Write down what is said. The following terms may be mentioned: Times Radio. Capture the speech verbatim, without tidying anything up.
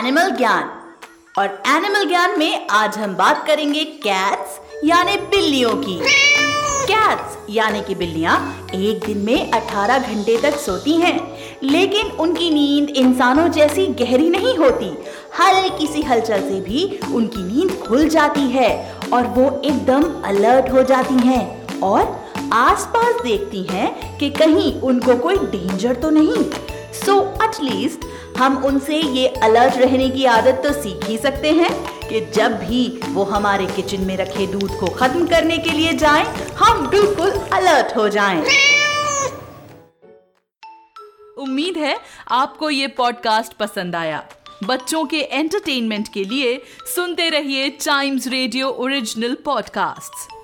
Animal ज्ञान। और animal ज्ञान में आज हम बात करेंगे कैट्स यानी बिल्लियों की। कैट्स यानी कि बिल्लियां एक दिन में अठारह घंटे तक सोती हैं, लेकिन उनकी नींद इंसानों जैसी गहरी नहीं होती। हल्की सी हलचल से भी उनकी नींद खुल जाती है और वो एकदम अलर्ट हो जाती हैं और आसपास देखती हैं कि कहीं उनको कोई डेंजर तो नहीं। सो एटलीस्ट हम उनसे ये अलर्ट रहने की आदत तो सीख ही सकते हैं कि जब भी वो हमारे किचन में रखे दूध को खत्म करने के लिए जाएं, हम बिल्कुल अलर्ट हो जाएं। उम्मीद है आपको ये पॉडकास्ट पसंद आया। बच्चों के एंटरटेनमेंट के लिए सुनते रहिए टाइम्स रेडियो ओरिजिनल पॉडकास्ट्स।